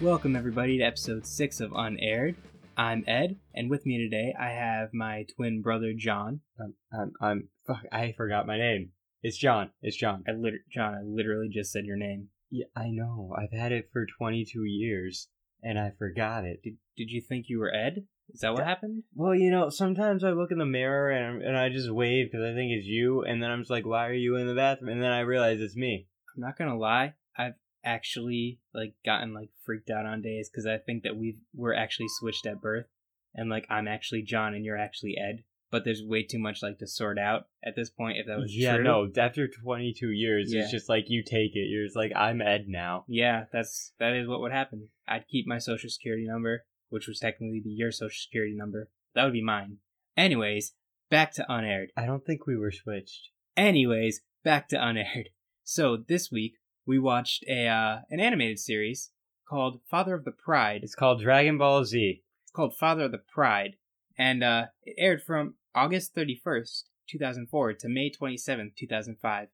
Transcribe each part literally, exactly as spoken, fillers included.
Welcome everybody to episode six of Unaired. I'm Ed, and with me today I have my twin brother John. Um, I'm, I'm, fuck, I forgot my name. It's John. It's John. I literally, John, I literally just said your name. Yeah, I know. I've had it for twenty-two years, and I forgot it. Did Did you think you were Ed? Is that what that, happened? Well, you know, sometimes I look in the mirror and and I just wave because I think it's you, and then I'm just like, why are you in the bathroom? And then I realize it's me. I'm not gonna lie. I've actually like gotten like freaked out on days because I think that we've we're actually switched at birth, and like I'm actually John and you're actually Ed. But there's way too much like to sort out at this point if that was yeah, true. Yeah, no, after twenty-two years, yeah. It's just like you take it. You're just like, I'm Ed now. Yeah, that's that is what would happen. I'd keep my social security number, which would technically be your social security number. That would be mine. Anyways, back to Unaired. I don't think we were switched. Anyways, back to Unaired. So this week we watched a uh, an animated series called Father of the Pride. It's called Dragon Ball Z. It's called Father of the Pride. And uh, it aired from August thirty-first, two thousand four to May twenty-seventh, two thousand five.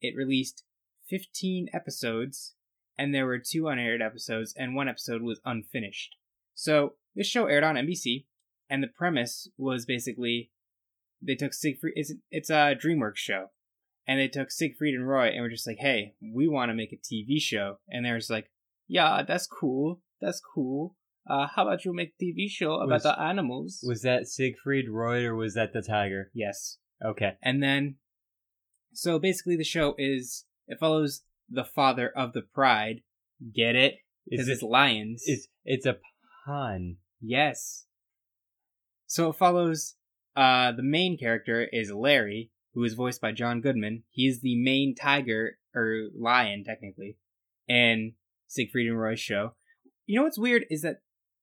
It released fifteen episodes, and there were two unaired episodes, and one episode was unfinished. So this show aired on N B C, and the premise was basically they took Siegfried, it's, it's a DreamWorks show, and they took Siegfried and Roy and were just like, hey, we want to make a T V show. And they were just like, yeah, that's cool, that's cool. Uh, how about you make a T V show about was, the animals? Was that Siegfried, Roy, or was that the tiger? Yes. Okay. And then, so basically the show is, it follows the father of the pride. Get it? Because it's, it's lions. It's it's a pun. Yes. So it follows, uh, the main character is Larry, who is voiced by John Goodman. He is the main tiger, or lion, technically, in Siegfried and Roy's show. You know what's weird is that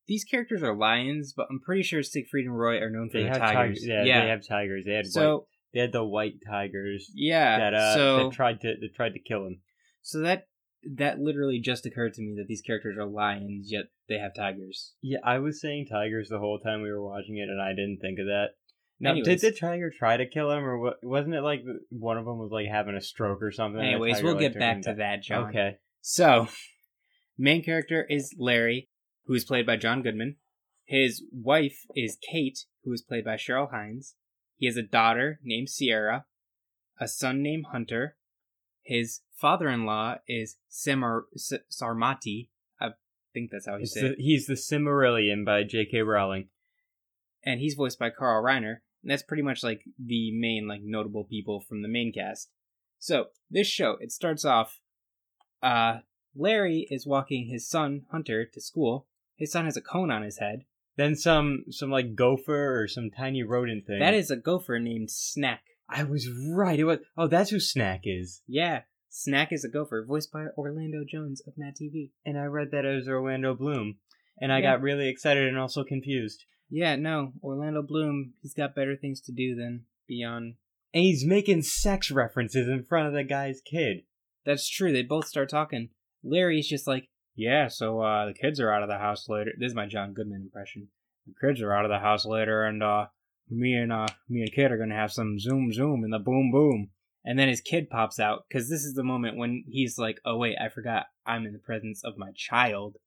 these characters are lions, but I'm pretty sure Siegfried and Roy are known for they their tigers. tigers. Yeah, yeah, they have tigers. They had so, white, they had the white tigers. Yeah, that, uh, so, that tried to that tried to kill him. So that that literally just occurred to me that these characters are lions, yet they have tigers. Yeah, I was saying tigers the whole time we were watching it, and I didn't think of that. Now, anyways, did the tiger try to kill him, or what, wasn't it like one of them was like having a stroke or something? Anyways, tiger, we'll like, get back to that, John. Okay, so. Main character is Larry, who is played by John Goodman. His wife is Kate, who is played by Cheryl Hines. He has a daughter named Sierra, a son named Hunter. His father-in-law is Samar- S- Sarmati. I think that's how he it's said it. He's the Silmarillion by J K. Rowling. And he's voiced by Carl Reiner. And that's pretty much like the main like notable people from the main cast. So this show, it starts off... uh. Larry is walking his son, Hunter, to school. His son has a cone on his head. Then some, some like, gopher or some tiny rodent thing. That is a gopher named Snack. I was right. It was. Oh, that's who Snack is. Yeah. Snack is a gopher, voiced by Orlando Jones of Nat T V. And I read that as Orlando Bloom, and I yeah. got really excited and also confused. Yeah, no. Orlando Bloom, he's got better things to do than be on... And he's making sex references in front of the guy's kid. That's true. They both start talking. Larry's just like, yeah, so uh, the kids are out of the house later. This is my John Goodman impression. The kids are out of the house later, and uh, me and uh, me and Kid are gonna have some zoom zoom in the boom boom. And then his kid pops out because this is the moment when he's like, oh wait, I forgot I'm in the presence of my child,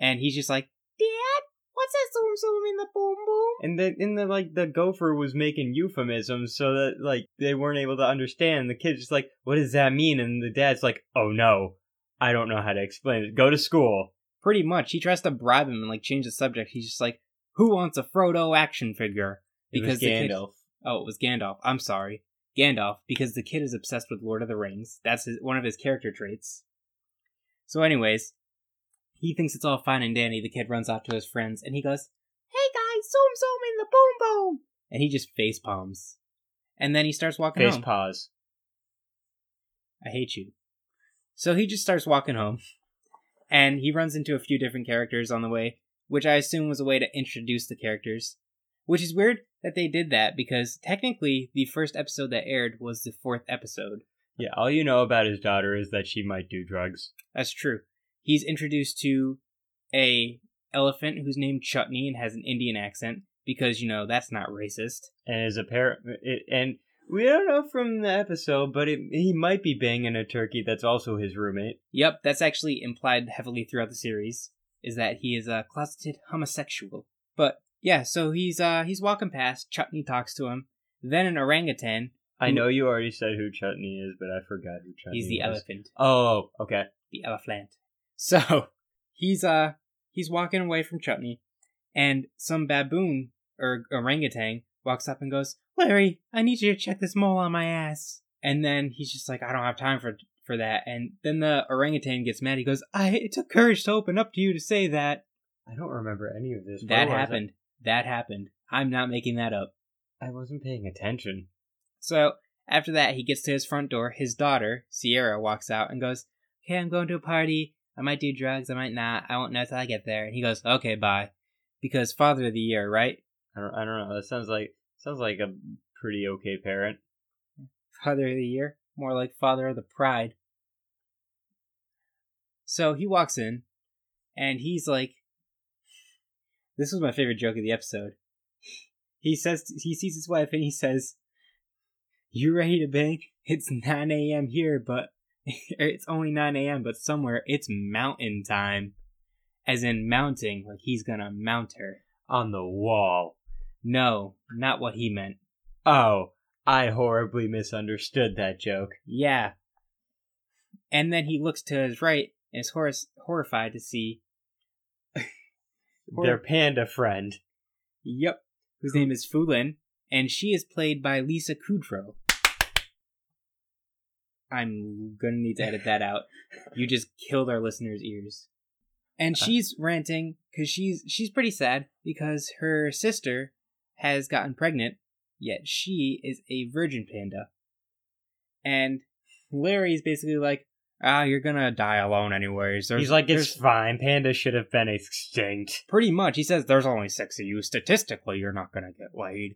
and he's just like, Dad, what's that zoom zoom in the boom boom? And the in the like the gopher was making euphemisms so that like they weren't able to understand. The kid's just like, what does that mean? And the dad's like, oh no. I don't know how to explain it. Go to school. Pretty much. He tries to bribe him and like change the subject. He's just like, who wants a Frodo action figure? Because it was Gandalf. Kid... Oh, it was Gandalf. I'm sorry. Gandalf, because the kid is obsessed with Lord of the Rings. That's his... one of his character traits. So anyways, he thinks it's all fine and dandy. The kid runs off to his friends and he goes, hey guys, zoom zoom in the boom boom. And he just face palms. And then he starts walking face home. Face paws. I hate you. So he just starts walking home, and he runs into a few different characters on the way, which I assume was a way to introduce the characters, which is weird that they did that, because technically the first episode that aired was the fourth episode. Yeah, all you know about his daughter is that she might do drugs. That's true. He's introduced to a elephant who's named Chutney and has an Indian accent, because, you know, that's not racist. And is apparent... and... We don't know from the episode, but it, he might be banging a turkey that's also his roommate. Yep, that's actually implied heavily throughout the series. is that he is a closeted homosexual. But yeah, so he's uh he's walking past. Chutney talks to him. Then an orangutan. I know you already said who Chutney is, but I forgot who Chutney is. He's the was. elephant. Oh, okay. The elephant. So he's uh he's walking away from Chutney, and some baboon or orangutan walks up and goes, "Larry, I need you to check this mole on my ass." And then he's just like, "I don't have time for for that." And then the orangutan gets mad. He goes, "I it took courage to open up to you to say that." I don't remember any of this. That happened. I... That happened. I'm not making that up. I wasn't paying attention. So after that, he gets to his front door. His daughter, Sierra, walks out and goes, "Okay, I'm going to a party. I might do drugs. I might not. I won't know till I get there." And he goes, "Okay, bye." Because Father of the Year, right? I don't, I don't know. That sounds like sounds like a pretty okay parent. Father of the Year? More like Father of the Pride. So he walks in, and he's like, this was my favorite joke of the episode. He says, he sees his wife, and he says, "You ready to bang? It's nine a.m. here, but it's only nine a.m., but somewhere it's mountain time." As in mounting, like he's gonna mount her. On the wall. No, not what he meant. Oh, I horribly misunderstood that joke. Yeah. And then he looks to his right and is hor- horrified to see... Hor- their panda friend. Yep. Whose name is Fu Lin, and she is played by Lisa Kudrow. I'm gonna need to edit that out. You just killed our listeners' ears. And she's ranting because she's she's pretty sad because her sister has gotten pregnant, yet she is a virgin panda. And Larry's basically like, "Ah, oh, you're gonna die alone anyways." There's, He's like, "It's fine. Pandas should have been extinct." Pretty much. He says, "There's only six of you. Statistically, you're not gonna get laid."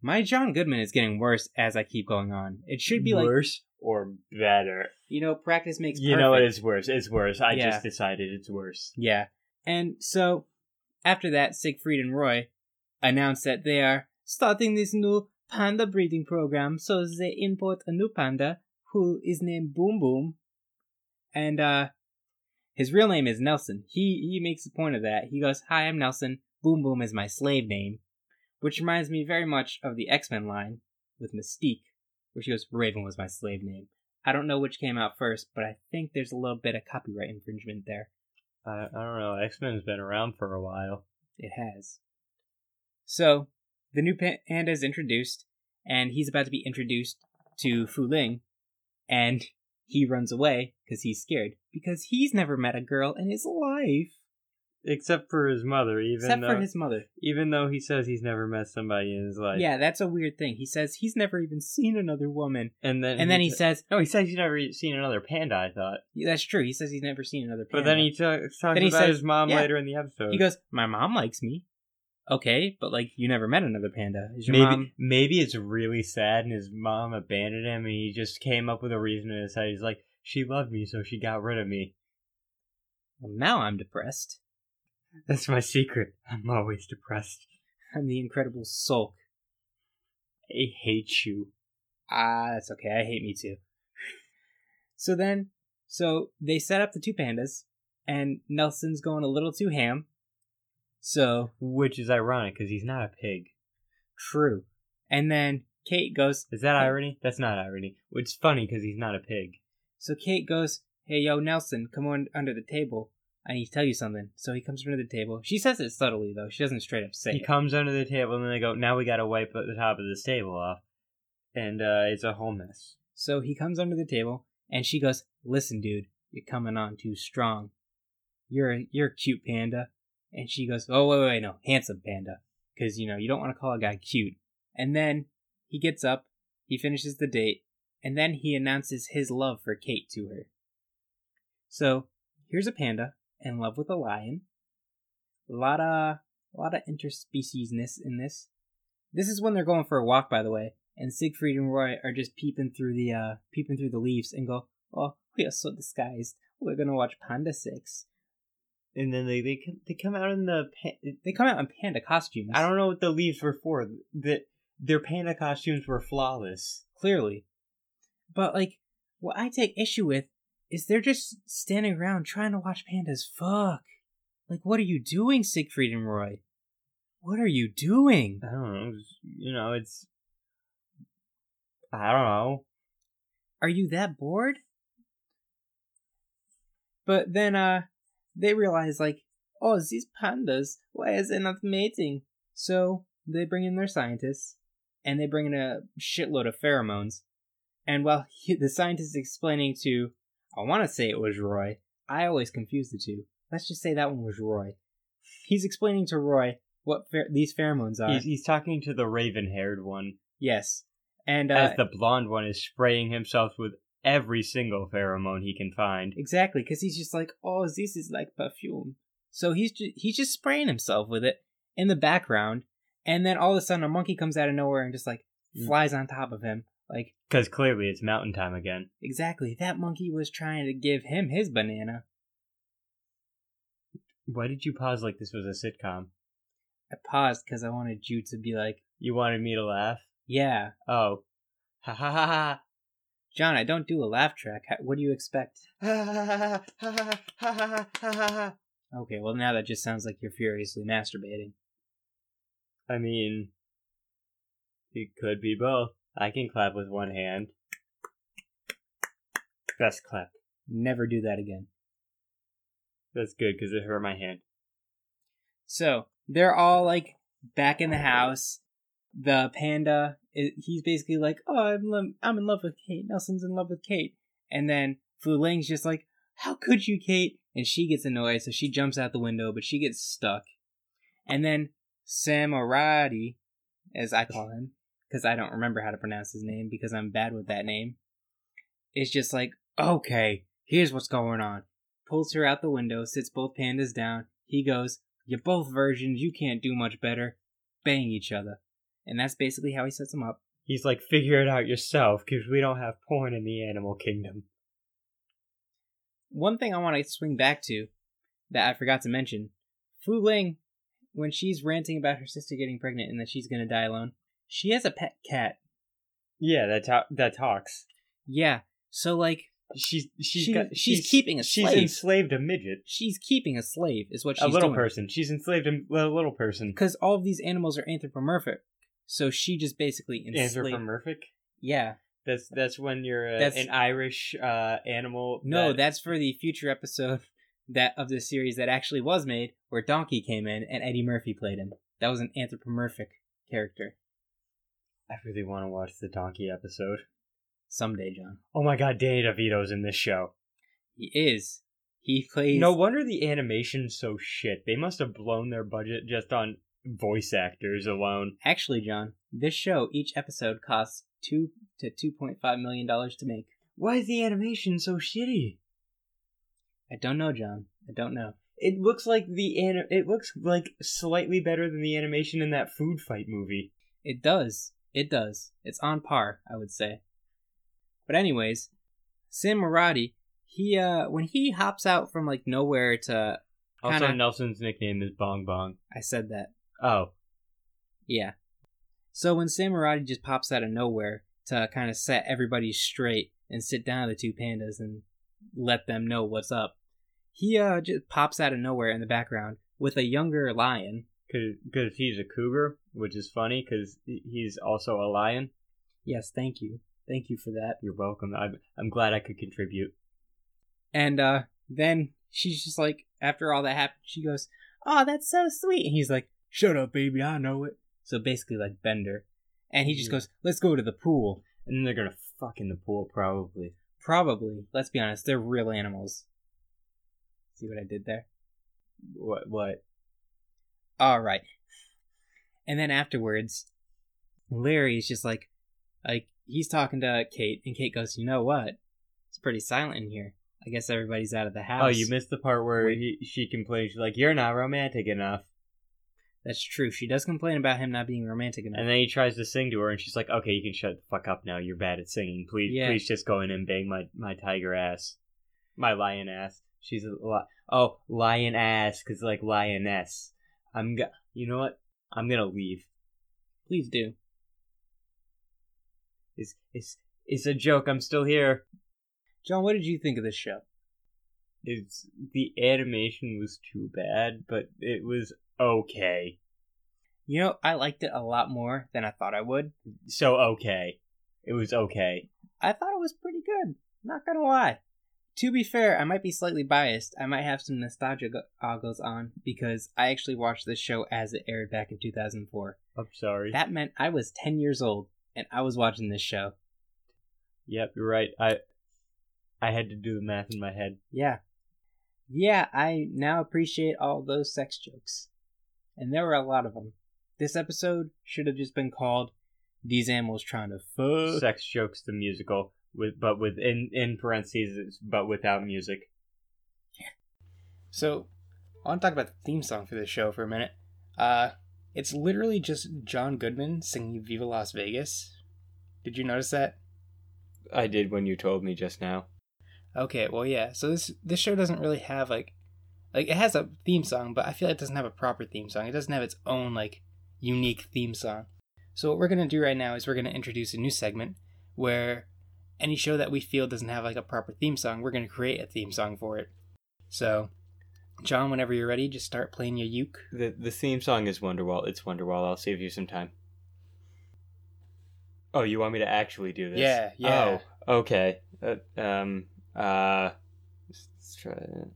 My John Goodman is getting worse as I keep going on. It should be worse? like... Worse? Or better. You know, practice makes perfect. You know, it is worse. It's worse. I yeah. just decided it's worse. Yeah. And so, after that, Siegfried and Roy announced that they are starting this new panda breeding program. So they import a new panda who is named Boom Boom. And uh, his real name is Nelson. He, he makes a point of that. He goes, "Hi, I'm Nelson. Boom Boom is my slave name." Which reminds me very much of the X-Men line with Mystique, where she goes, "Raven was my slave name." I don't know which came out first, but I think there's a little bit of copyright infringement there. Uh, I don't know. X-Men's been around for a while. It has. So, the new panda is introduced, and he's about to be introduced to Fu Ling, and he runs away because he's scared, because he's never met a girl in his life. Except for his mother, even Except though... Except for his mother. Even though he says he's never met somebody in his life. Yeah, that's a weird thing. He says he's never even seen another woman. And then and he, then he t- says... No, he says he's never seen another panda, I thought. Yeah, that's true. He says he's never seen another panda. But then he t- talks then about he says, his mom yeah. later in the episode. He goes, "My mom likes me." Okay, but, like, you never met another panda. Is your maybe, mom... Maybe it's really sad and his mom abandoned him and he just came up with a reason to decide. He's like, "She loved me, so she got rid of me." Well, now I'm depressed. That's my secret. I'm always depressed. I'm the Incredible Sulk. I hate you. Ah, that's okay. I hate me too. So then, so they set up the two pandas, and Nelson's going a little too ham. So, which is ironic because he's not a pig. True. And then Kate goes. Is that irony? That's not irony. It's funny because he's not a pig. So Kate goes, "Hey, yo, Nelson, come on under the table. I need to tell you something." So he comes under the table. She says it subtly, though. She doesn't straight up say it. He comes under the table, and then they go, "Now we gotta wipe the top of this table off." And uh, it's a whole mess. So he comes under the table, and she goes, "Listen, dude, you're coming on too strong. You're a, you're a cute panda." And she goes, "Oh, wait, wait, wait, no, handsome panda. Because, you know, you don't want to call a guy cute." And then he gets up, he finishes the date, and then he announces his love for Kate to her. So, here's a panda. In love with a lion. A lot of, a lot of interspecies-ness in this. This is when they're going for a walk, by the way, and Siegfried and Roy are just peeping through the, uh, peeping through the leaves and go, "Oh, we are so disguised. We're gonna watch Panda Six." And then they, they, they come out in the, pan- they come out in panda costumes. I don't know what the leaves were for. The, their panda costumes were flawless. Clearly. But, like, what I take issue with is they're just standing around trying to watch pandas fuck. Like, what are you doing, Siegfried and Roy? What are you doing? I don't know. You know, it's... I don't know. Are you that bored? But then, uh, they realize, like, oh, these pandas, why is it not mating? So, they bring in their scientists, and they bring in a shitload of pheromones. And while he, the scientist is explaining to, I want to say it was Roy, I always confuse the two. Let's just say that one was Roy. He's explaining to Roy what fer- these pheromones are. He's, he's talking to the raven-haired one. Yes. And uh, as the blonde one is spraying himself with every single pheromone he can find. Exactly, because he's just like, oh, this is like perfume. So he's ju- he's just spraying himself with it in the background. And then all of a sudden a monkey comes out of nowhere and just like flies on top of him. Like, because clearly it's mountain time again. Exactly. That monkey was trying to give him his banana. Why did you pause like this was a sitcom? I paused because I wanted you to be like... You wanted me to laugh? Yeah. Oh. Ha ha ha ha. John, I don't do a laugh track. What do you expect? Ha ha ha ha ha ha ha ha. Okay, well now that just sounds like you're furiously masturbating. I mean... It could be both. I can clap with one hand. Best clap. Never do that again. That's good, because it hurt my hand. So, they're all, like, back in the house. The panda, he's basically like, oh, I'm, lo- I'm in love with Kate. Nelson's in love with Kate. And then Fu Ling's just like, how could you, Kate? And she gets annoyed, so she jumps out the window, but she gets stuck. And then Samurati, as I call him, because I don't remember how to pronounce his name, because I'm bad with that name, is just like, okay, here's what's going on. Pulls her out the window, sits both pandas down. He goes, you're both virgins, you can't do much better. Bang each other. And that's basically how he sets them up. He's like, figure it out yourself, because we don't have porn in the animal kingdom. One thing I want to swing back to that I forgot to mention. Fu Ling, when she's ranting about her sister getting pregnant and that she's going to die alone, she has a pet cat. Yeah, that to- that talks. Yeah, so like... She's she's she, got, she's, she's keeping a slave. She's enslaved a midget. She's keeping a slave is what she's doing. A little doing. person. She's enslaved a little person. Because all of these animals are anthropomorphic, so she just basically enslaved. Anthropomorphic? Yeah. That's that's when you're uh, that's, an Irish uh, animal. No, that... that's for the future episode that of the series that actually was made, where Donkey came in and Eddie Murphy played him. That was an anthropomorphic character. I really want to watch the Donkey episode. Someday, John. Oh my god, Danny DeVito's in this show. He is. He plays... No wonder the animation's so shit. They must have blown their budget just on voice actors alone. Actually, John, this show, each episode costs two to two point five million dollars to make. Why is the animation so shitty? I don't know, John. I don't know. It looks like the anim- It looks like slightly better than the animation in that food fight movie. It does. It does. It's on par, I would say. But anyways, Samurati, he uh, when he hops out from like nowhere to kinda... Also, Nelson's nickname is Bong Bong. I said that. Oh. Yeah. So when Samurati just pops out of nowhere to kind of set everybody straight and sit down the two pandas and let them know what's up, he uh, just pops out of nowhere in the background with a younger lion. Because he's a cougar, which is funny because he's also a lion. Yes, thank you. Thank you for that. You're welcome. I'm, I'm glad I could contribute. And uh, then she's just like, after all that happened, she goes, oh, that's so sweet. And he's like, shut up, baby. I know it. So basically like Bender. And he just yeah. goes, let's go to the pool. And then they're going to fuck in the pool, probably. Probably. Let's be honest. They're real animals. See what I did there? What? What? All right. And then afterwards, Larry is just like, like, he's talking to Kate, and Kate goes, you know what? It's pretty silent in here. I guess everybody's out of the house. Oh, you missed the part where he, she complains. She's like, you're not romantic enough. That's true. She does complain about him not being romantic enough. And then he tries to sing to her, and she's like, okay, you can shut the fuck up now. You're bad at singing. Please yeah. please just go in and bang my, my tiger ass. My lion ass. She's a lot. Oh, lion ass, because like lioness. I'm go- You know what? I'm going to leave. Please do. It's, it's, it's a joke. I'm still here. John, what did you think of this show? is the animation was too bad, but it was okay. You know, I liked it a lot more than I thought I would. So okay. It was okay. I thought it was pretty good. Not gonna lie. To be fair, I might be slightly biased. I might have some nostalgia goggles on because I actually watched this show as it aired back in two thousand four. I'm sorry. That meant I was ten years old and I was watching this show. Yep, you're right. I I had to do the math in my head. Yeah. Yeah, I now appreciate all those sex jokes. And there were a lot of them. This episode should have just been called These Animals Trying to Fuck. Sex Jokes the Musical, with but with in, in parentheses, but without music. So, I want to talk about the theme song for this show for a minute. Uh, it's literally just John Goodman singing Viva Las Vegas. Did you notice that? I did when you told me just now. Okay, well, yeah. So this this show doesn't really have, like... Like, it has a theme song, but I feel like it doesn't have a proper theme song. It doesn't have its own, like, unique theme song. So what we're going to do right now is we're going to introduce a new segment where any show that we feel doesn't have, like, a proper theme song, we're going to create a theme song for it. So, John, whenever you're ready, just start playing your uke. The, the theme song is Wonderwall. It's Wonderwall. I'll save you some time. Oh, you want me to actually do this? Yeah, yeah. Oh, okay. Uh, um, uh, let's, let's try it.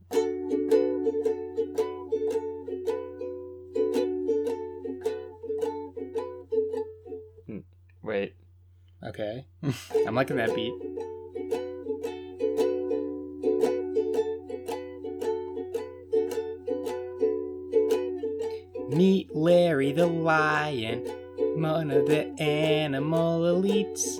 Wait. Okay. I'm liking that beat. Meet Larry the Lion, one of the animal elites.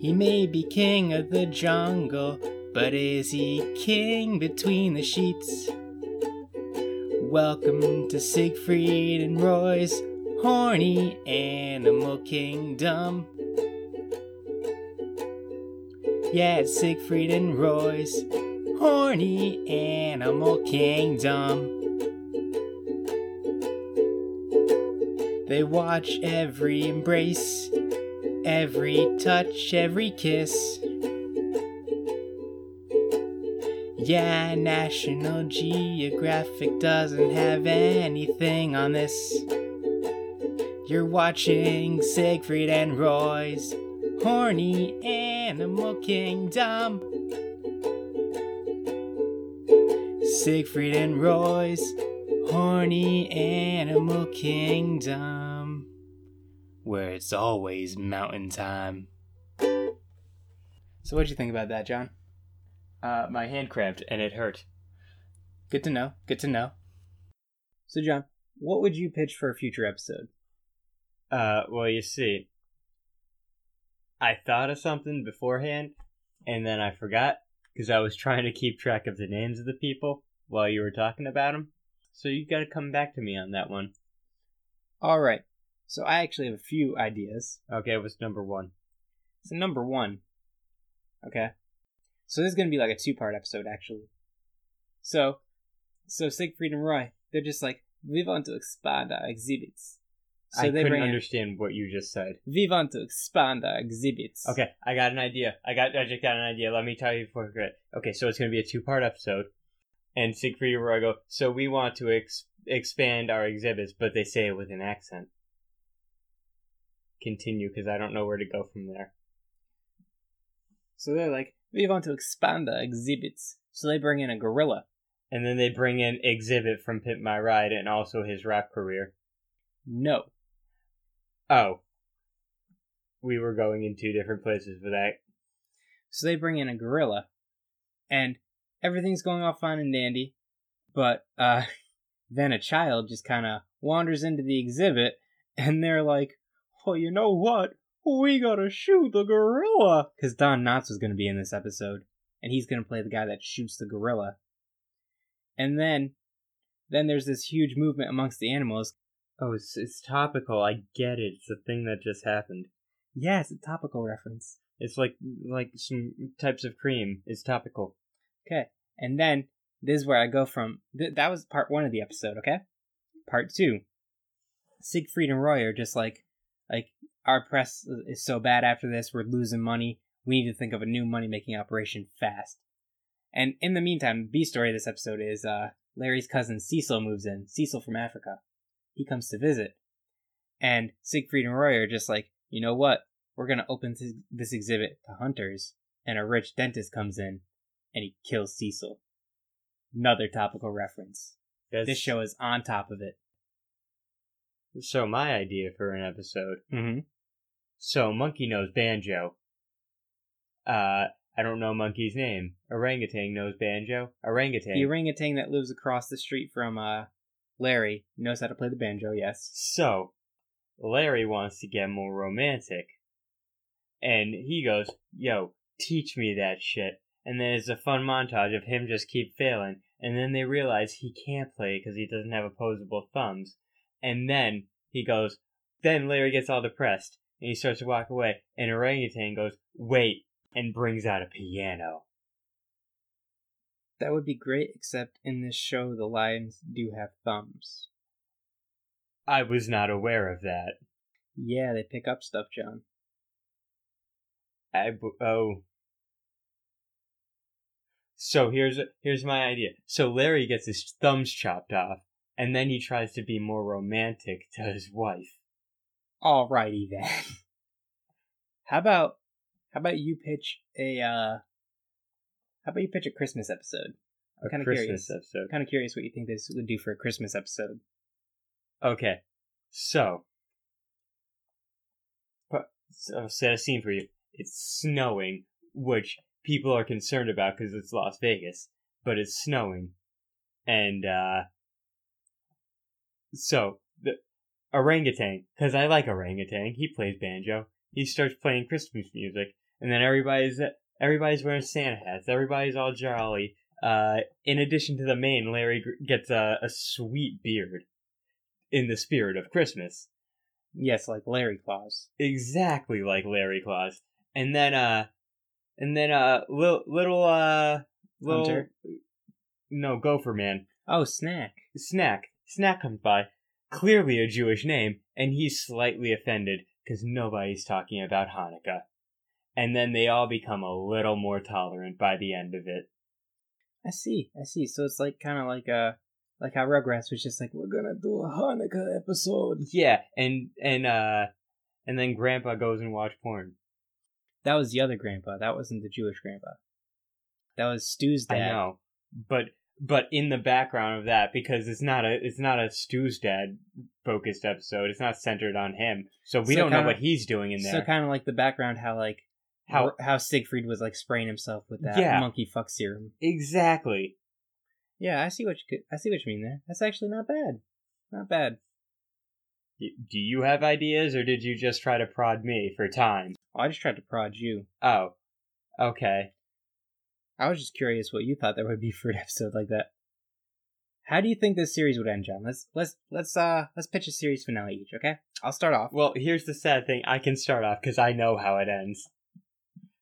He may be king of the jungle, but is he king between the sheets? Welcome to Siegfried and Roy's Horny Animal Kingdom. Yeah, it's Siegfried and Roy's Horny Animal Kingdom. They watch every embrace, every touch, every kiss. Yeah, National Geographic doesn't have anything on this. You're watching Siegfried and Roy's Horny Animal Kingdom. Siegfried and Roy's Horny Animal Kingdom, where it's always mountain time. So what'd you think about that, John? Uh, my hand cramped and it hurt. Good to know. Good to know. So, John, what would you pitch for a future episode? Uh, well, you see, I thought of something beforehand, and then I forgot, because I was trying to keep track of the names of the people while you were talking about them, so you gotta come back to me on that one. Alright, so I actually have a few ideas. Okay, what's number one? So number one, okay, so this is gonna be like a two-part episode, actually. So, so Siegfried and Roy, they're just like, we want to expand our exhibits. So I couldn't understand in. What you just said. We want to expand our exhibits. Okay, I got an idea. I got, I just got an idea. Let me tell you before I forget. Okay, so it's going to be a two-part episode. And Siegfried and Roy go, so we want to ex- expand our exhibits, but they say it with an accent. Continue, because I don't know where to go from there. So they're like, we want to expand our exhibits. So they bring in a gorilla. And then they bring in Exhibit from Pimp My Ride and also his rap career. No. Oh. We were going in two different places for that. So they bring in a gorilla, and everything's going all fine and dandy, but uh, then a child just kind of wanders into the exhibit, and they're like, oh, you know what? We gotta shoot the gorilla! Because Don Knotts was going to be in this episode, and he's going to play the guy that shoots the gorilla. And then, then there's this huge movement amongst the animals. Oh, it's, it's topical. I get it. It's a thing that just happened. Yeah, it's a topical reference. It's like like some types of cream. It's topical. Okay. And then, this is where I go from... Th- that was part one of the episode, okay? Part two. Siegfried and Roy are just like, like, our press is so bad after this, we're losing money, we need to think of a new money-making operation fast. And in the meantime, the B story of this episode is uh, Larry's cousin Cecil moves in. Cecil from Africa. He comes to visit. And Siegfried and Roy are just like, you know what? We're going to open this exhibit to hunters. And a rich dentist comes in and he kills Cecil. Another topical reference. That's... This show is on top of it. So my idea for an episode. Mm-hmm. So Monkey knows Banjo. Uh, I don't know Monkey's name. Orangutan knows Banjo. Orangutan. The orangutan that lives across the street from uh, Larry knows how to play the banjo, yes. So Larry wants to get more romantic. And he goes, yo, teach me that shit. And then it's a fun montage of him just keep failing. And then they realize he can't play because he doesn't have opposable thumbs. And then he goes, then Larry gets all depressed. And he starts to walk away. And Orangutan goes, wait, and brings out a piano. That would be great, except in this show, the lions do have thumbs. I was not aware of that. Yeah, they pick up stuff, John. I, oh. So here's here's my idea. So Larry gets his thumbs chopped off, and then he tries to be more romantic to his wife. Alrighty then. How about how about you pitch a uh, how about you pitch a Christmas episode? I'm kind of curious. Episode. Kind of curious what you think this would do for a Christmas episode. Okay, so I'll set a scene for you. It's snowing, which people are concerned about because it's Las Vegas, but it's snowing, and uh, so the orangutan, because I like orangutan, he plays banjo. He starts playing Christmas music, and then everybody's everybody's wearing Santa hats. Everybody's all jolly. Uh, in addition to the main, Larry gets a, a sweet beard, in the spirit of Christmas. Yes, like Larry Claus. Exactly like Larry Claus. And then, uh, and then, uh, little, little, uh, little, Hunter? No, Gopher Man. Oh, Snack. Snack. Snack comes by. Clearly a Jewish name, and he's slightly offended because nobody's talking about Hanukkah. And then they all become a little more tolerant by the end of it. I see, I see. So it's like, kind of like, uh, like how Rugrats was just like, we're gonna do a Hanukkah episode. Yeah, and, and, uh, and then Grandpa goes and watch porn. That was the other grandpa. That wasn't the Jewish grandpa. That was Stu's dad. I know, but but in the background of that, because it's not a it's not a Stu's dad focused episode. It's not centered on him, so we so don't kinda, know what he's doing in there. So kind of like the background, how like how how Siegfried was like spraying himself with that yeah, monkey fuck serum. Exactly. Yeah, I see what you could, I see what you mean there. That's actually not bad. Not bad. Do you have ideas, or did you just try to prod me for time? Oh, I just tried to prod you. Oh, okay. I was just curious what you thought there would be for an episode like that. How do you think this series would end, John? Let's let's let's uh let's pitch a series finale each, okay? I'll start off. Well, here's the sad thing. I can start off because I know how it ends.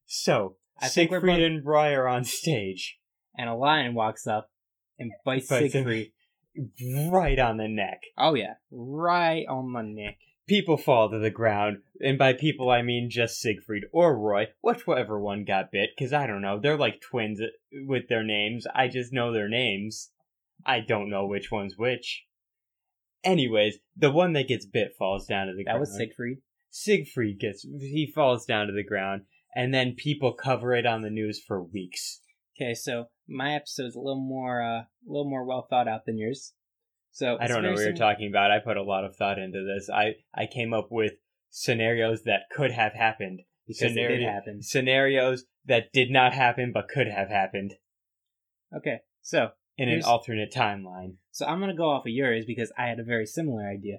So, I Siegfried think we're both... and Roy are on stage, and a lion walks up and bites but Siegfried in... right on the neck. Oh yeah, right on the neck. People fall to the ground, and by people I mean just Siegfried or Roy, whichever one got bit, because I don't know, they're like twins with their names, I just know their names. I don't know which one's which. Anyways, the one that gets bit falls down to the that ground. That was Siegfried. Siegfried gets, he falls down to the ground, and then people cover it on the news for weeks. Okay, so my episode's a little more, uh, a little more well thought out than yours. So I don't know what you're talking about. I put a lot of thought into this. I, I came up with scenarios that could have happened. Because Scenario, they did happen. Scenarios that did not happen but could have happened. Okay, so... in an alternate timeline. So I'm going to go off of yours because I had a very similar idea.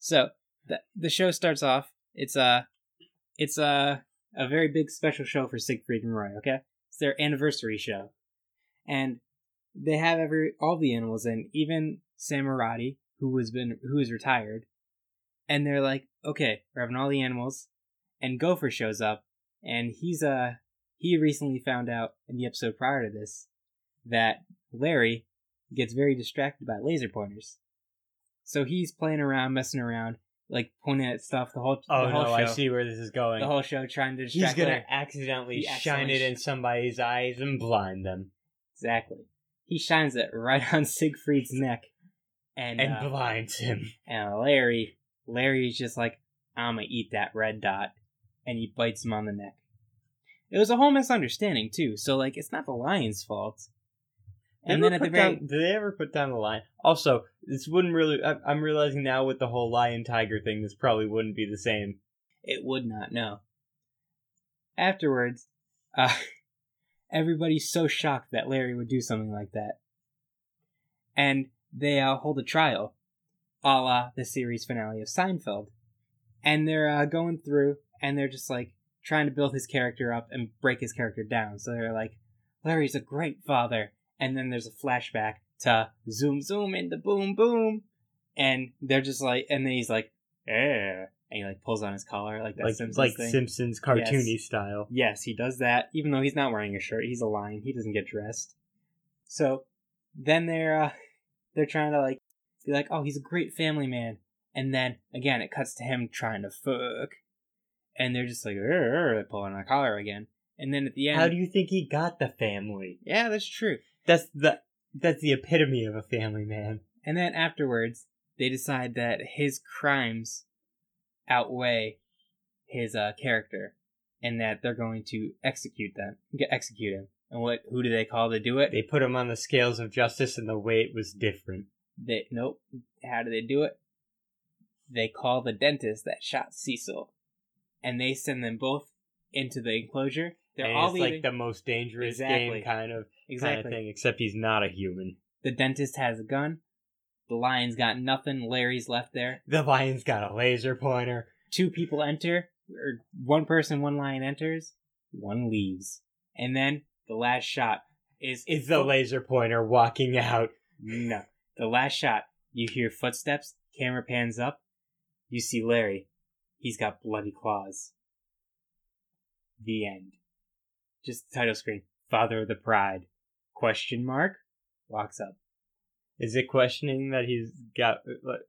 So the, the show starts off. It's, uh, it's uh, a very big special show for Siegfried and Roy, okay? It's their anniversary show. And they have every all the animals in, even... Samurotti, who has been who is retired, and they're like, okay, we're having all the animals, and Gopher shows up, and he's uh he recently found out in the episode prior to this that Larry gets very distracted by laser pointers, so he's playing around, messing around, like pointing at stuff the whole oh the whole no show. I see where this is going. The whole show trying to distract. He's gonna her. accidentally he shine it in somebody's eyes and blind them. Exactly. He shines it right on Siegfried's neck and and uh, blinds him. And Larry, Larry's just like, I'm gonna eat that red dot, and he bites him on the neck. It was a whole misunderstanding too. So like, it's not the lion's fault. And then at the very, did they ever put down the lion? Also, this wouldn't really. I, I'm realizing now with the whole lion tiger thing, this probably wouldn't be the same. It would not. No. Afterwards, uh, everybody's so shocked that Larry would do something like that, and they uh, hold a trial, a la the series finale of Seinfeld, and they're uh, going through, and they're just like trying to build his character up and break his character down. So they're like, Larry's a great father. And then there's a flashback to zoom, zoom into boom, boom. And they're just like, and then he's like, eh. And he like pulls on his collar like that like, Simpsons like thing. Simpsons cartoony yes. style. Yes, he does that. Even though he's not wearing a shirt, he's a lion. He doesn't get dressed. So then they're, uh, they're trying to like, be like, oh, he's a great family man. And then again, it cuts to him trying to fuck. And they're just like, eh, pulling on a collar again. And then at the end. How do you think he got the family? Yeah, that's true. That's the that's the epitome of a family man. And then afterwards, they decide that his crimes outweigh his uh, character, and that they're going to execute them, execute him. And what? Who do they call to do it? They put him on the scales of justice, and the weight was different. They nope. How do they do it? They call the dentist that shot Cecil, and they send them both into the enclosure. They're and all it's leaving. Like the most dangerous exactly. game kind of. Exactly. Kind of thing, except he's not a human. The dentist has a gun. The lion's got nothing. Larry's left there. The lion's got a laser pointer. Two people enter, or one person, one lion enters, one leaves. And then the last shot is... Is the laser pointer walking out? No. The last shot, you hear footsteps, camera pans up, you see Larry. He's got bloody claws. The end. Just the title screen. Father of the Pride. Question mark, walks up. Is it questioning that he's got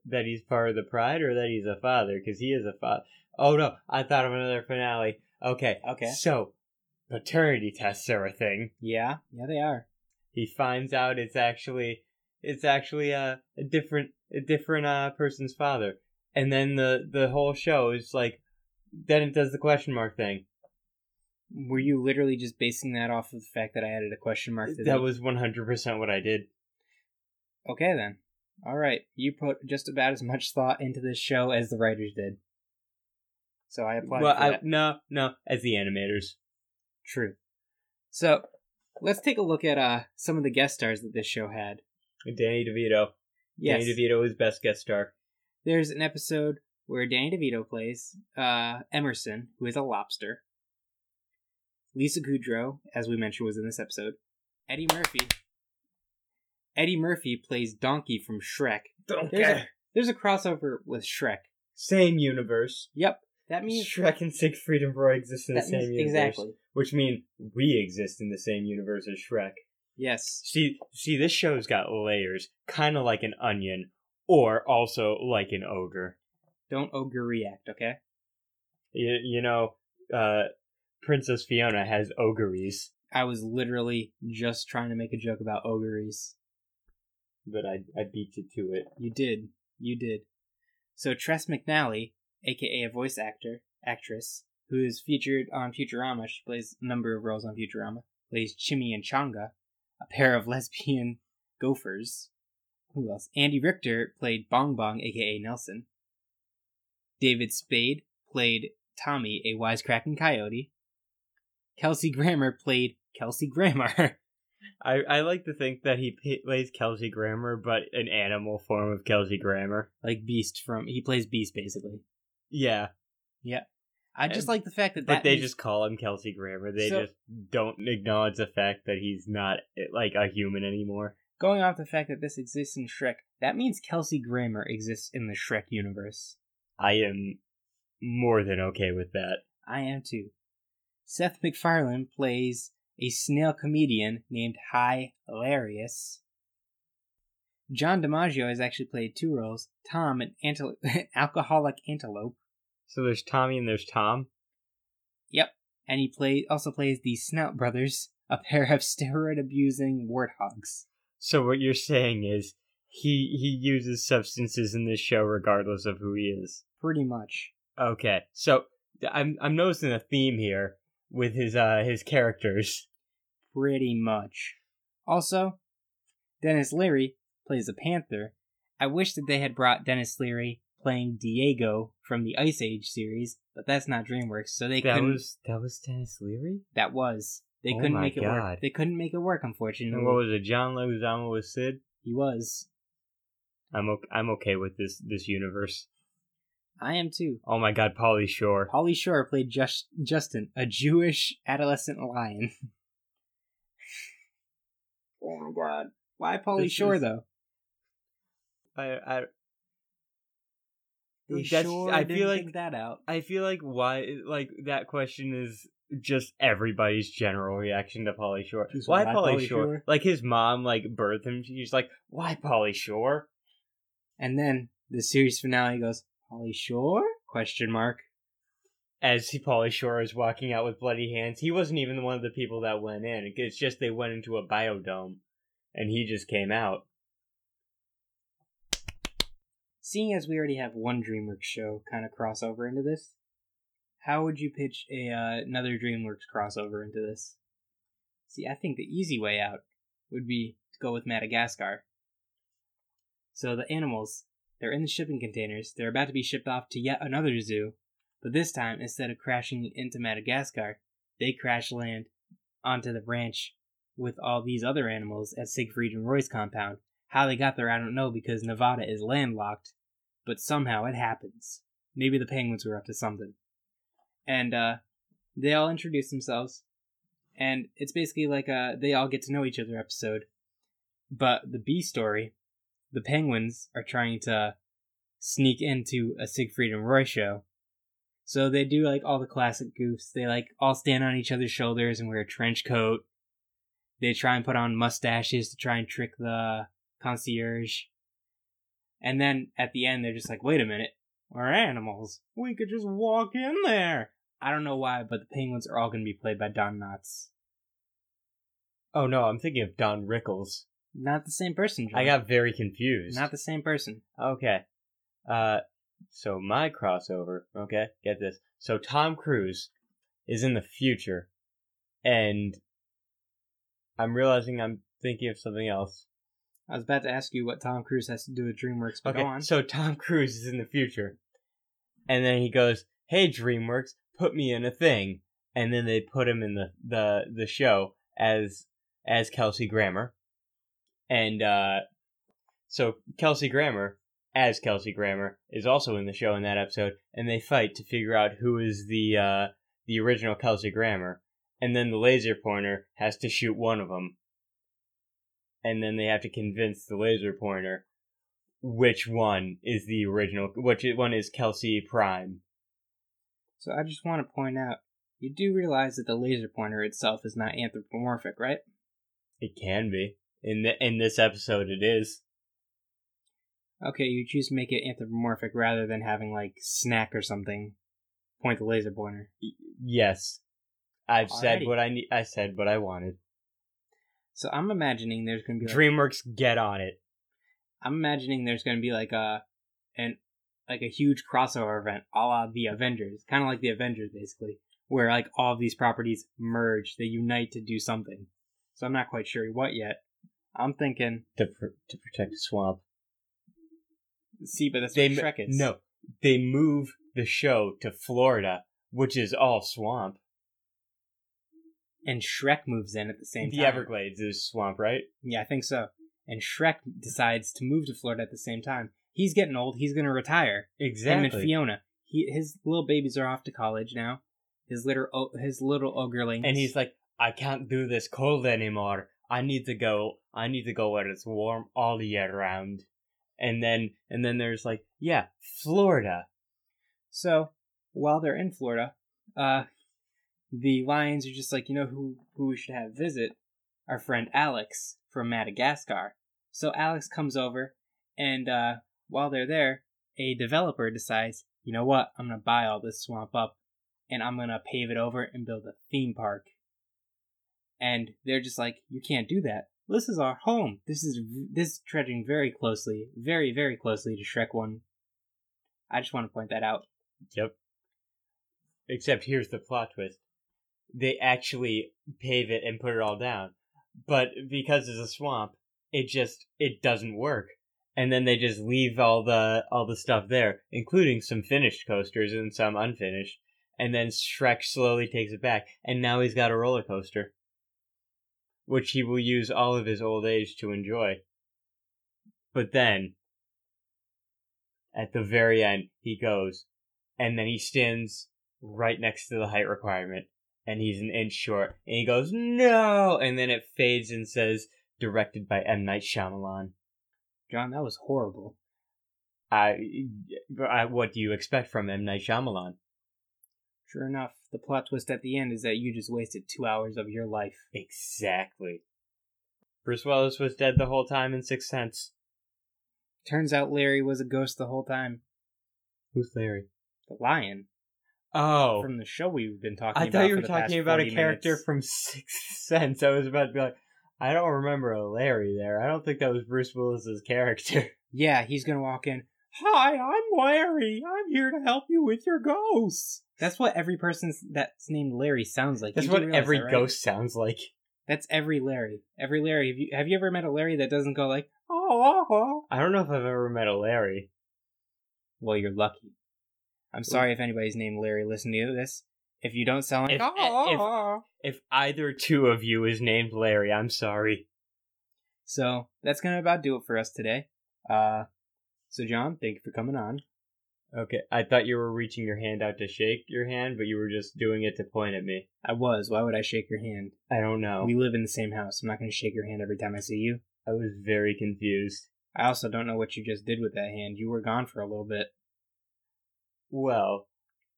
that he's part of the pride or that he's a father? Because he is a father. Oh no, I thought of another finale. Okay, okay. So, paternity tests are a thing. Yeah, yeah, they are. He finds out it's actually it's actually a, a different a different uh, person's father, and then the the whole show is like, then it does the question mark thing. Were you literally just basing that off of the fact that I added a question mark to that? That was one hundred percent what I did. Okay, then. All right. You put just about as much thought into this show as the writers did. So I applaud well, I, that. No, no, as the animators. True. So let's take a look at uh, some of the guest stars that this show had. Danny DeVito. Yes. Danny DeVito is best guest star. There's an episode where Danny DeVito plays uh, Emerson, who is a lobster. Lisa Kudrow, as we mentioned, was in this episode. Eddie Murphy. Eddie Murphy plays Donkey from Shrek. Donkey. There's a, there's a crossover with Shrek. Same universe. Yep. That means Shrek and Siegfried and Roy exist in the same universe. Exactly. Which means we exist in the same universe as Shrek. Yes. See, see, this show's got layers, kind of like an onion, or also like an ogre. Don't ogre react, okay? You, you know, uh... Princess Fiona has ogres. I was literally just trying to make a joke about ogres. But I I beat you to it. You did. You did. So Tress McNally, a k a a voice actor, actress, who is featured on Futurama, she plays a number of roles on Futurama, plays Chimmy and Changa, a pair of lesbian gophers. Who else? Andy Richter played Bong Bong, a k a. Nelson. David Spade played Tommy, a wisecracking coyote. Kelsey Grammer played Kelsey Grammer. I, I like to think that he p- plays Kelsey Grammer, but an animal form of Kelsey Grammer. Like Beast from... He plays Beast, basically. Yeah. Yeah. I and, just like the fact that... But that they means... just call him Kelsey Grammer. They so, just don't acknowledge the fact that he's not, like, a human anymore. Going off the fact that this exists in Shrek, that means Kelsey Grammer exists in the Shrek universe. I am more than okay with that. I am, too. Seth MacFarlane plays a snail comedian named Hilarious. John DiMaggio has actually played two roles, Tom, an, antel- an alcoholic antelope. So there's Tommy and there's Tom? Yep. And he play- also plays the Snout Brothers, a pair of steroid-abusing warthogs. So what you're saying is he he uses substances in this show regardless of who he is? Pretty much. Okay. So I'm I'm noticing a theme here with his uh his characters. Pretty much. Also, Dennis Leary plays a panther. I wish that they had brought Dennis Leary playing Diego from the Ice Age series, but that's not DreamWorks, so they that couldn't. Was, that was Dennis Leary? That was. They oh couldn't make God. it work. They couldn't make it work, unfortunately. And what was it? John Leguizamo was Sid? He was. I'm okay, I'm okay with this this universe. I am too. Oh my God, Pauly Shore. Pauly Shore played Just, Justin, a Jewish adolescent lion. Oh my God. Why Pauly this Shore is... though? I I they That's, sure I didn't feel like, think that out. I feel like why like that question is just everybody's general reaction to Pauly Shore. Just why why Pauly, Pauly Shore? Shore? Like his mom like birthed him. She's like, why Pauly Shore? And then the series finale goes, Pauly Shore? Question mark. As he, Pauly Shore is walking out with bloody hands. He wasn't even one of the people that went in. It's just they went into a biodome. And he just came out. Seeing as we already have one DreamWorks show kind of crossover into this, how would you pitch a uh, another DreamWorks crossover into this? See, I think the easy way out would be to go with Madagascar. So the animals, they're in the shipping containers. They're about to be shipped off to yet another zoo. But this time, instead of crashing into Madagascar, they crash land onto the branch with all these other animals at Siegfried and Roy's compound. How they got there, I don't know, because Nevada is landlocked, but somehow it happens. Maybe the penguins were up to something. And uh, they all introduce themselves, and it's basically like a they all get to know each other episode. But the B story, the penguins are trying to sneak into a Siegfried and Roy show. So they do like all the classic goofs. They like all stand on each other's shoulders and wear a trench coat. They try and put on mustaches to try and trick the concierge. And then at the end, they're just like, wait a minute, we're animals. We could just walk in there. I don't know why, but the penguins are all going to be played by Don Knotts. Oh, no, I'm thinking of Don Rickles. Not the same person, John. I got very confused. Not the same person. Okay. Uh, so my crossover, okay, get this. So Tom Cruise is in the future, and I'm realizing I'm thinking of something else. I was about to ask you what Tom Cruise has to do with DreamWorks, but okay, go on. So Tom Cruise is in the future, and then he goes, hey, DreamWorks, put me in a thing. And then they put him in the, the, the show as as Kelsey Grammer. And uh, so Kelsey Grammer, as Kelsey Grammer, is also in the show in that episode, and they fight to figure out who is the uh, the original Kelsey Grammer. And then the laser pointer has to shoot one of them. And then they have to convince the laser pointer which one is the original, which one is Kelsey Prime. So I just want to point out, you do realize that the laser pointer itself is not anthropomorphic, right? It can be. In the, in this episode, it is. Okay, you choose to make it anthropomorphic rather than having, like, Snack or something point the laser pointer. Y- yes. I've Alrighty. said what I need. I said what I wanted. So I'm imagining there's going to be like, DreamWorks, get on it. I'm imagining there's going to be like a, an, like a huge crossover event, a la the Avengers, kind of like the Avengers, basically, where like all of these properties merge, they unite to do something. So I'm not quite sure what yet. I'm thinking to pr- to protect the swamp. See, but that's they what Shrek is. No, they move the show to Florida, which is all swamp. And Shrek moves in at the same time. The Everglades is swamp, right? Yeah, I think so. And Shrek decides to move to Florida at the same time. He's getting old. He's going to retire. Exactly. Him and Fiona. He, his little babies are off to college now. His little his little ogrelings. And he's like, I can't do this cold anymore. I need to go. I need to go where it's warm all year round. And then and then there's like, yeah, Florida. So while they're in Florida, uh. the lions are just like, you know who, who we should have visit? Our friend Alex from Madagascar. So Alex comes over, and uh, while they're there, a developer decides, you know what, I'm going to buy all this swamp up, and I'm going to pave it over and build a theme park. And they're just like, you can't do that. This is our home. This is this is treading very closely, very, very closely to Shrek one. I just want to point that out. Yep. Except here's the plot twist. They actually pave it and put it all down. But because it's a swamp, it just, it doesn't work. And then they just leave all the all the stuff there, including some finished coasters and some unfinished. And then Shrek slowly takes it back. And now he's got a roller coaster, which he will use all of his old age to enjoy. But then, at the very end, he goes, and then he stands right next to the height requirement, and he's an inch short, and he goes, no! And then it fades and says, directed by M. Night Shyamalan. John, that was horrible. I, I, what do you expect from M. Night Shyamalan? Sure enough, the plot twist at the end is that you just wasted two hours of your life. Exactly. Bruce Willis was dead the whole time in Sixth Sense. Turns out Larry was a ghost the whole time. Who's Larry? The lion. Oh. From the show we've been talking about. I thought you were talking about a character from Sixth Sense. I was about to be like, I don't remember a Larry there. I don't think that was Bruce Willis's character. Yeah, he's going to walk in. Hi, I'm Larry. I'm here to help you with your ghosts. That's what every person that's named Larry sounds like. That's you what every that, right? ghost sounds like. That's every Larry. Every Larry. Have you, have you ever met a Larry that doesn't go like, oh, oh, oh? I don't know if I've ever met a Larry. Well, you're lucky. I'm sorry if anybody's named Larry listening to this. If you don't sound like, if, oh, if, if either two of you is named Larry, I'm sorry. So that's going to about do it for us today. Uh... So, John, thank you for coming on. Okay, I thought you were reaching your hand out to shake your hand, but you were just doing it to point at me. I was. Why would I shake your hand? I don't know. We live in the same house. I'm not going to shake your hand every time I see you. I was very confused. I also don't know what you just did with that hand. You were gone for a little bit. Well,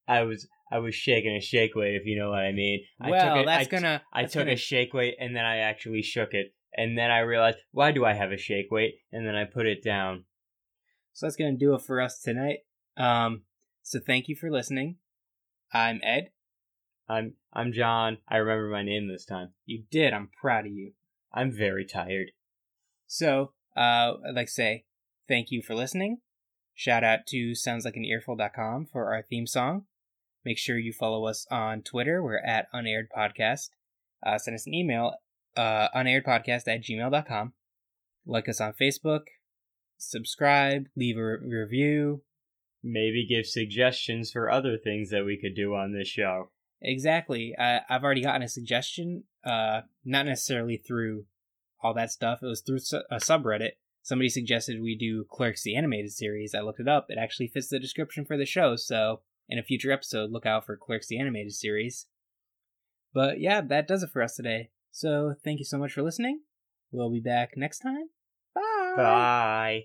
I was I was shaking a shake weight, if you know what I mean. I well, took a, that's going to... I, gonna, I took gonna... a shake weight, and then I actually shook it. And then I realized, why do I have a shake weight? And then I put it down. So that's going to do it for us tonight. Um, so thank you for listening. I'm Ed. I'm I'm John. I remember my name this time. You did. I'm proud of you. I'm very tired. So, uh, I'd like to say thank you for listening. Shout out to sounds like an earful dot com for our theme song. Make sure you follow us on Twitter. We're at Unaired Podcast. Uh, send us an email, uh, unaired podcast at gmail dot com. Like us on Facebook. Subscribe, leave a review. Maybe give suggestions for other things that we could do on this show. Exactly. Uh, I've already gotten a suggestion, uh, not necessarily through all that stuff. It was through su- a subreddit. Somebody suggested we do Clerks the Animated Series. I looked it up. It actually fits the description for the show, so in a future episode, look out for Clerks the Animated Series. But yeah, that does it for us today. So thank you so much for listening. We'll be back next time. Bye.